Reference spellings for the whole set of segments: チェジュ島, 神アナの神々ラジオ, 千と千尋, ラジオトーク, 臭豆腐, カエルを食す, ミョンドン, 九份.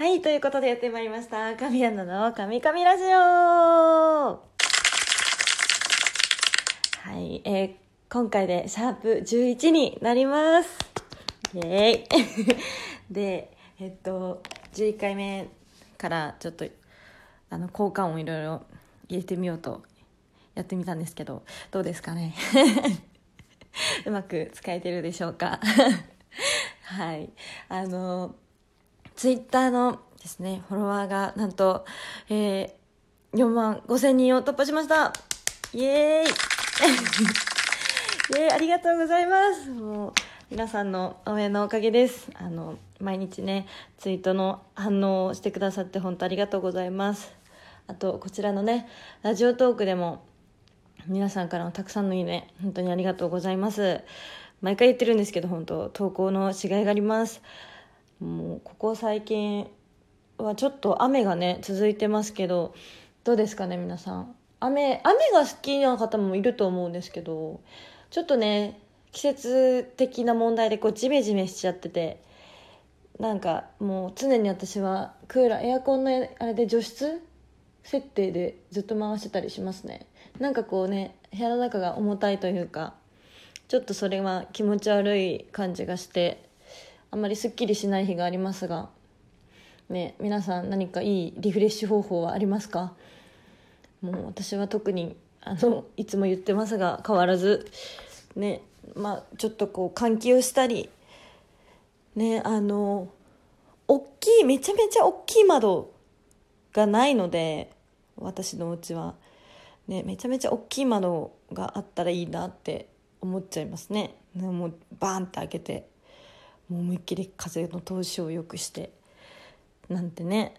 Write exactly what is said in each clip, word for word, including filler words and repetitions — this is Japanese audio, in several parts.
はい、ということでやってまいりました。神アナの神々ラジオ。はい、えー、今回でシャープじゅういちになります。イエーイ。で、えっとじゅういっかいめからちょっとあの効果音をいろいろ入れてみようとやってみたんですけど、どうですかね。うまく使えてるでしょうか。はい、あの。ツイッターのですね、フォロワーがなんと、えー、よんまんごせんにんを突破しました。イエーイイエーイ、ありがとうございます。もう皆さんの応援のおかげです。あの毎日ね、ツイートの反応をしてくださって本当ありがとうございます。あとこちらのね、ラジオトークでも皆さんからのたくさんのいいね、本当にありがとうございます。毎回言ってるんですけど、本当投稿のしがいがあります。もうここ最近はちょっと雨がね続いてますけど、どうですかね皆さん、雨雨が好きな方もいると思うんですけど、ちょっとね季節的な問題でこうジメジメしちゃってて、なんかもう常に私はクーラーエアコンのあれで除湿設定でずっと回してたりしますね。なんかこうね、部屋の中が重たいというか、ちょっとそれは気持ち悪い感じがして、あんまりすっきりしない日がありますが、ね、皆さん何かいいリフレッシュ方法はありますか？もう私は特にあのいつも言ってますが変わらず、ね、まあ、ちょっとこう換気をしたり、ね、あの大きいめちゃめちゃ大きい窓がないので私のお家は、ね、めちゃめちゃ大きい窓があったらいいなって思っちゃいますね。もうバーンって開けて。もう思いっきり風の通しを良くしてなんてね、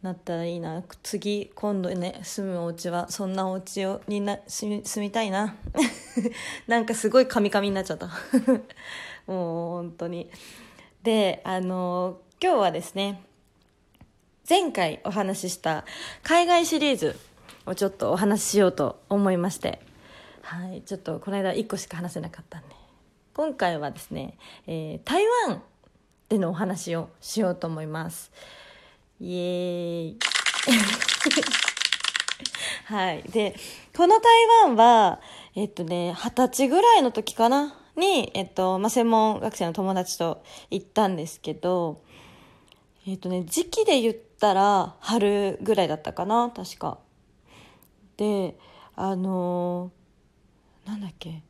なったらいいな。次今度ね住むお家はそんなお家をにな住み、住みたいな。なんかすごいカミカミになっちゃった。もう本当に。で、あの今日はですね、前回お話しした海外シリーズをちょっとお話ししようと思いまして、はい、ちょっとこの間いっこしか話せなかったんで。今回はですね、えー、台湾でのお話をしようと思います。イエーイ。はい。で、この台湾は、えっとね、二十歳ぐらいの時かなに、えっと、まあ、専門学生の友達と行ったんですけど、えっとね、時期で言ったら春ぐらいだったかな、確か。で、あのー、なんだっけ。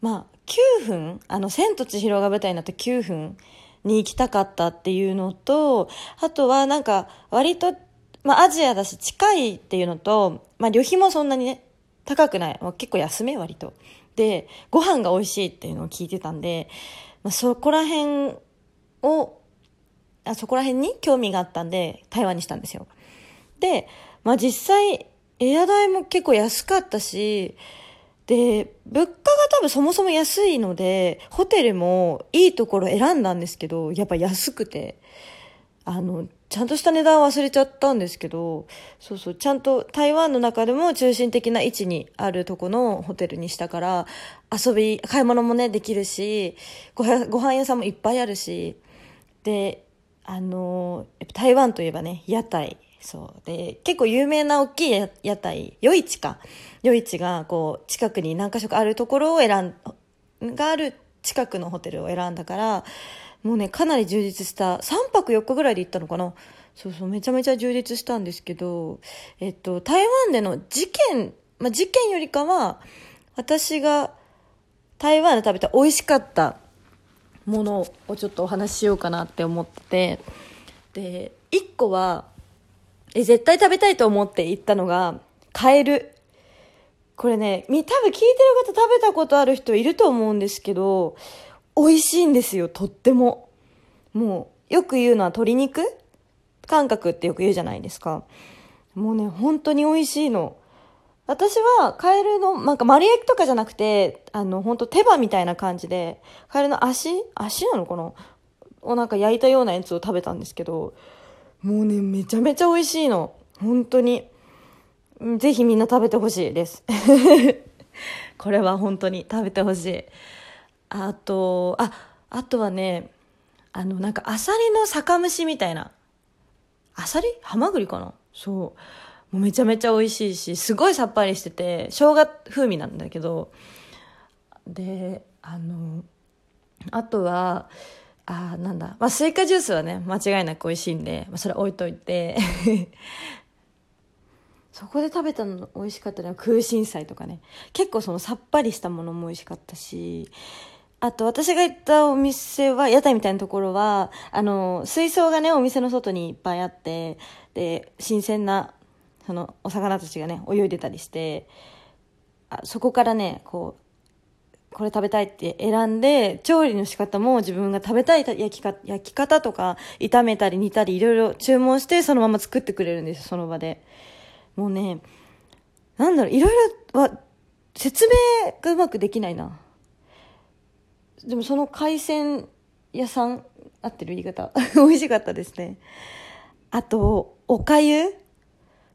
まあ、きゅうふん、あの、千と千尋が舞台になったきゅうふんに行きたかったっていうのと、あとはなんか、割と、まあ、アジアだし近いっていうのと、まあ、旅費もそんなにね、高くない。まあ、結構安め、割と。で、ご飯が美味しいっていうのを聞いてたんで、まあ、そこら辺を、あ、そこら辺に興味があったんで、台湾にしたんですよ。で、まあ、実際、エア代も結構安かったし、で、物価が多分そもそも安いので、ホテルもいいところ選んだんですけど、やっぱ安くて、あの、ちゃんとした値段忘れちゃったんですけど、そうそう、ちゃんと台湾の中でも中心的な位置にあるとこのホテルにしたから、遊び、買い物もね、できるし、ごは、ご飯屋さんもいっぱいあるし、で、あの、やっぱ台湾といえばね、屋台。そうで結構有名な大きい屋台夜市か夜市がこう近くに何か所かあるところを選んがある近くのホテルを選んだから、もうねかなり充実した、さんぱくよっかぐらいで行ったのかな。そうそう、めちゃめちゃ充実したんですけど、えっと台湾での事件、まあ、事件よりかは私が台湾で食べた美味しかったものをちょっとお話ししようかなって思ってて、でいっこはえ絶対食べたいと思って行ったのがカエル。これね、多分聞いてる方食べたことある人いると思うんですけど、美味しいんですよ、とっても。もうよく言うのは鶏肉感覚ってよく言うじゃないですか。もうね本当に美味しいの。私はカエルのなんか丸焼きとかじゃなくて、あの本当手羽みたいな感じでカエルの足足なのかなをなんか焼いたようなやつを食べたんですけど。もうね、めちゃめちゃ美味しいの。本当に。ぜひみんな食べてほしいです。これは本当に食べてほしい。あと、あ、あとはね、あのなんかアサリの酒蒸しみたいな、アサリハマグリかな、そう、もうめちゃめちゃ美味しいし、すごいさっぱりしてて生姜風味なんだけど、であのあとはあなんだ、まあ、スイカジュースはね間違いなく美味しいんで、まあ、それ置いといてそこで食べたの美味しかったのは空心菜とかね、結構そのさっぱりしたものも美味しかったし、あと私が行ったお店は屋台みたいなところはあの水槽がねお店の外にいっぱいあって、で新鮮なそのお魚たちがね泳いでたりして、あそこからねこうこれ食べたいって選んで、調理の仕方も自分が食べたい焼きか、焼き方とか炒めたり煮たりいろいろ注文してそのまま作ってくれるんですよ、その場で。もうね、なんだろう、いろいろは説明がうまくできないな。でもその海鮮屋さん、合ってる言い方美味しかったですね。あとおかゆ、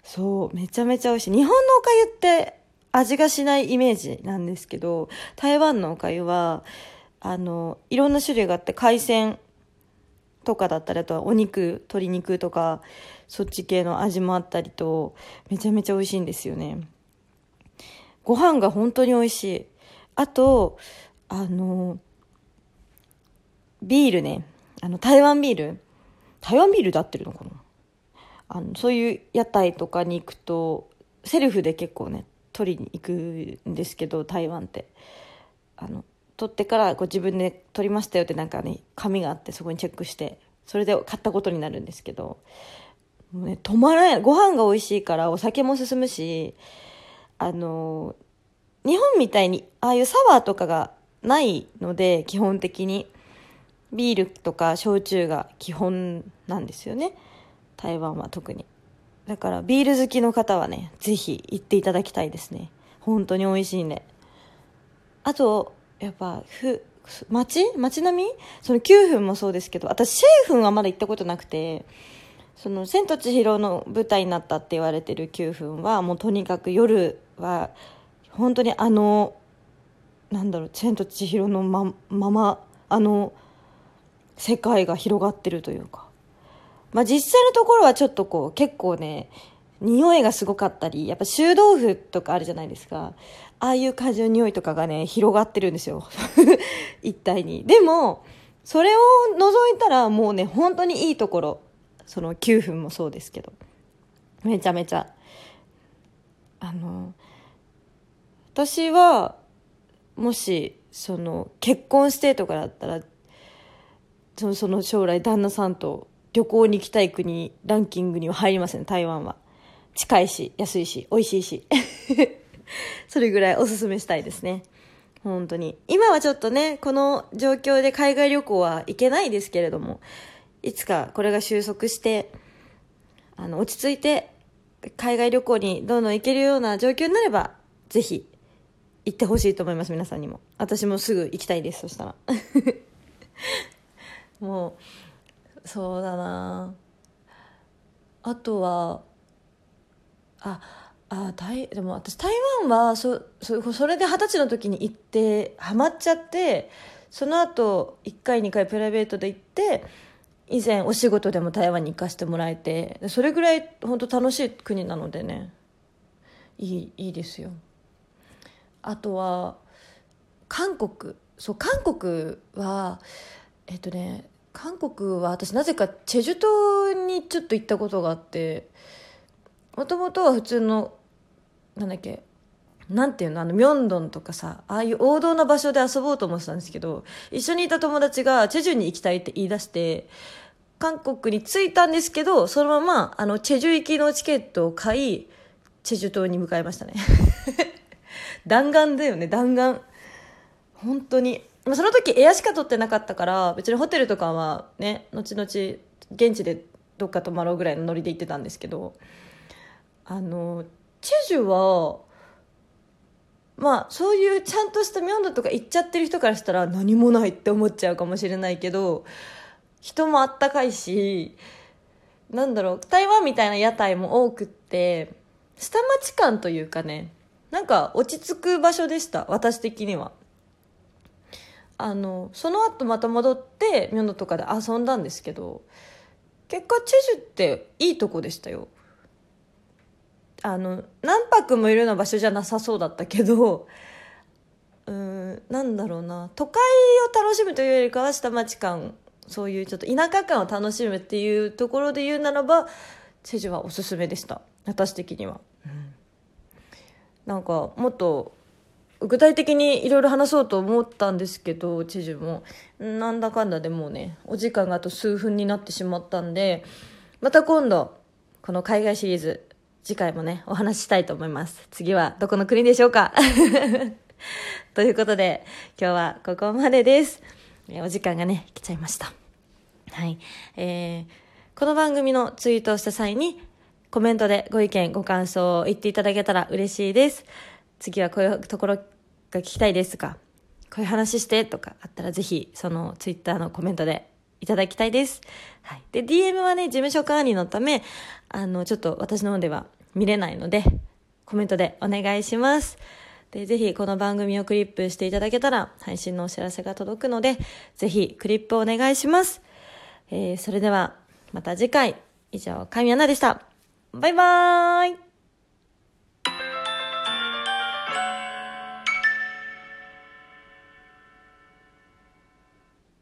そうめちゃめちゃ美味しい。日本のおかゆって味がしないイメージなんですけど、台湾のおかゆはあのいろんな種類があって、海鮮とかだったり、あとはお肉、鶏肉とかそっち系の味もあったりと、めちゃめちゃ美味しいんですよね。ご飯が本当に美味しい。あとあのビールね、あの台湾ビール、台湾ビールで合ってるのかな、あのそういう屋台とかに行くとセルフで結構ね取りに行くんですけど、台湾ってあの取ってからこう自分で取りましたよってなんかね紙があって、そこにチェックしてそれで買ったことになるんですけど、もうね止まらない。ご飯が美味しいからお酒も進むし、あの日本みたいにああいうサワーとかがないので、基本的にビールとか焼酎が基本なんですよね、台湾は特に。だからビール好きの方はねぜひ行っていただきたいですね、本当に美味しいんで。あとやっぱふ街街並み、その九份もそうですけど、私清粉はまだ行ったことなくて、その千と千尋の舞台になったって言われてる九份はもうとにかく夜は本当にあのなんだろう、千と千尋の ま, ままあの世界が広がってるというか、まあ、実際のところはちょっとこう結構ね匂いがすごかったり、やっぱ臭豆腐とかあるじゃないですか、ああいう感じの匂いとかがね広がってるんですよ一体に。でもそれを除いたらもうね本当にいいところ、そのきゅうふんもそうですけど、めちゃめちゃあの私はもしその結婚してとかだったら、その、その将来旦那さんと旅行に行きたい国ランキングには入りません、ね、台湾は。近いし安いし美味しいしそれぐらいおすすめしたいですね、本当に。今はちょっとねこの状況で海外旅行は行けないですけれども、いつかこれが収束してあの落ち着いて海外旅行にどんどん行けるような状況になれば、ぜひ行ってほしいと思います、皆さんにも。私もすぐ行きたいです、そしたらもうそうだなあ。あとはああ台でも私台湾は そ, そ, それで二十歳の時に行ってハマっちゃって、その後いっかいにかいプライベートで行って、以前お仕事でも台湾に行かせてもらえて、それぐらい本当楽しい国なのでね、い い, いいですよ。あとは韓国、そう韓国はえっとね韓国は私なぜかチェジュ島にちょっと行ったことがあって、もともとは普通のなんだっけなんていうの、あのミョンドンとかさ、ああいう王道な場所で遊ぼうと思ってたんですけど、一緒にいた友達がチェジュに行きたいって言い出して、韓国に着いたんですけど、そのままあのチェジュ行きのチケットを買いチェジュ島に向かいましたね弾丸だよね、弾丸本当に。その時エアしか取ってなかったから、別にホテルとかはね後々現地でどっか泊まろうぐらいのノリで行ってたんですけど、あのチェジュはまあそういうちゃんとしたミョンドとか行っちゃってる人からしたら何もないって思っちゃうかもしれないけど、人もあったかいし、なんだろう台湾みたいな屋台も多くって、下町感というかね、なんか落ち着く場所でした、私的には。あのその後また戻ってミョノとかで遊んだんですけど、結果チェジュっていいとこでしたよ。あの何泊もいるの場所じゃなさそうだったけど、うーんなんだろうな、都会を楽しむというよりかは下町感、そういうちょっと田舎感を楽しむっていうところで言うならばチェジュはおすすめでした、私的には、うん、なんかもっと具体的にいろいろ話そうと思ったんですけど、チェジュもなんだかんだでもうね、お時間があと数分になってしまったんで、また今度この海外シリーズ次回もねお話ししたいと思います。次はどこの国でしょうかということで今日はここまでです。お時間がね来ちゃいました。はい、えー、この番組のツイートをした際にコメントでご意見ご感想を言っていただけたら嬉しいです。次はこういうところが聞きたいですとか、こういう話してとかあったらぜひそのツイッターのコメントでいただきたいです。はい、で ディーエム はね事務所管理のためあのちょっと私の方では見れないのでコメントでお願いします。でぜひこの番組をクリップしていただけたら配信のお知らせが届くのでぜひクリップお願いします。えー、それではまた次回。以上、神アナでした。バイバーイ。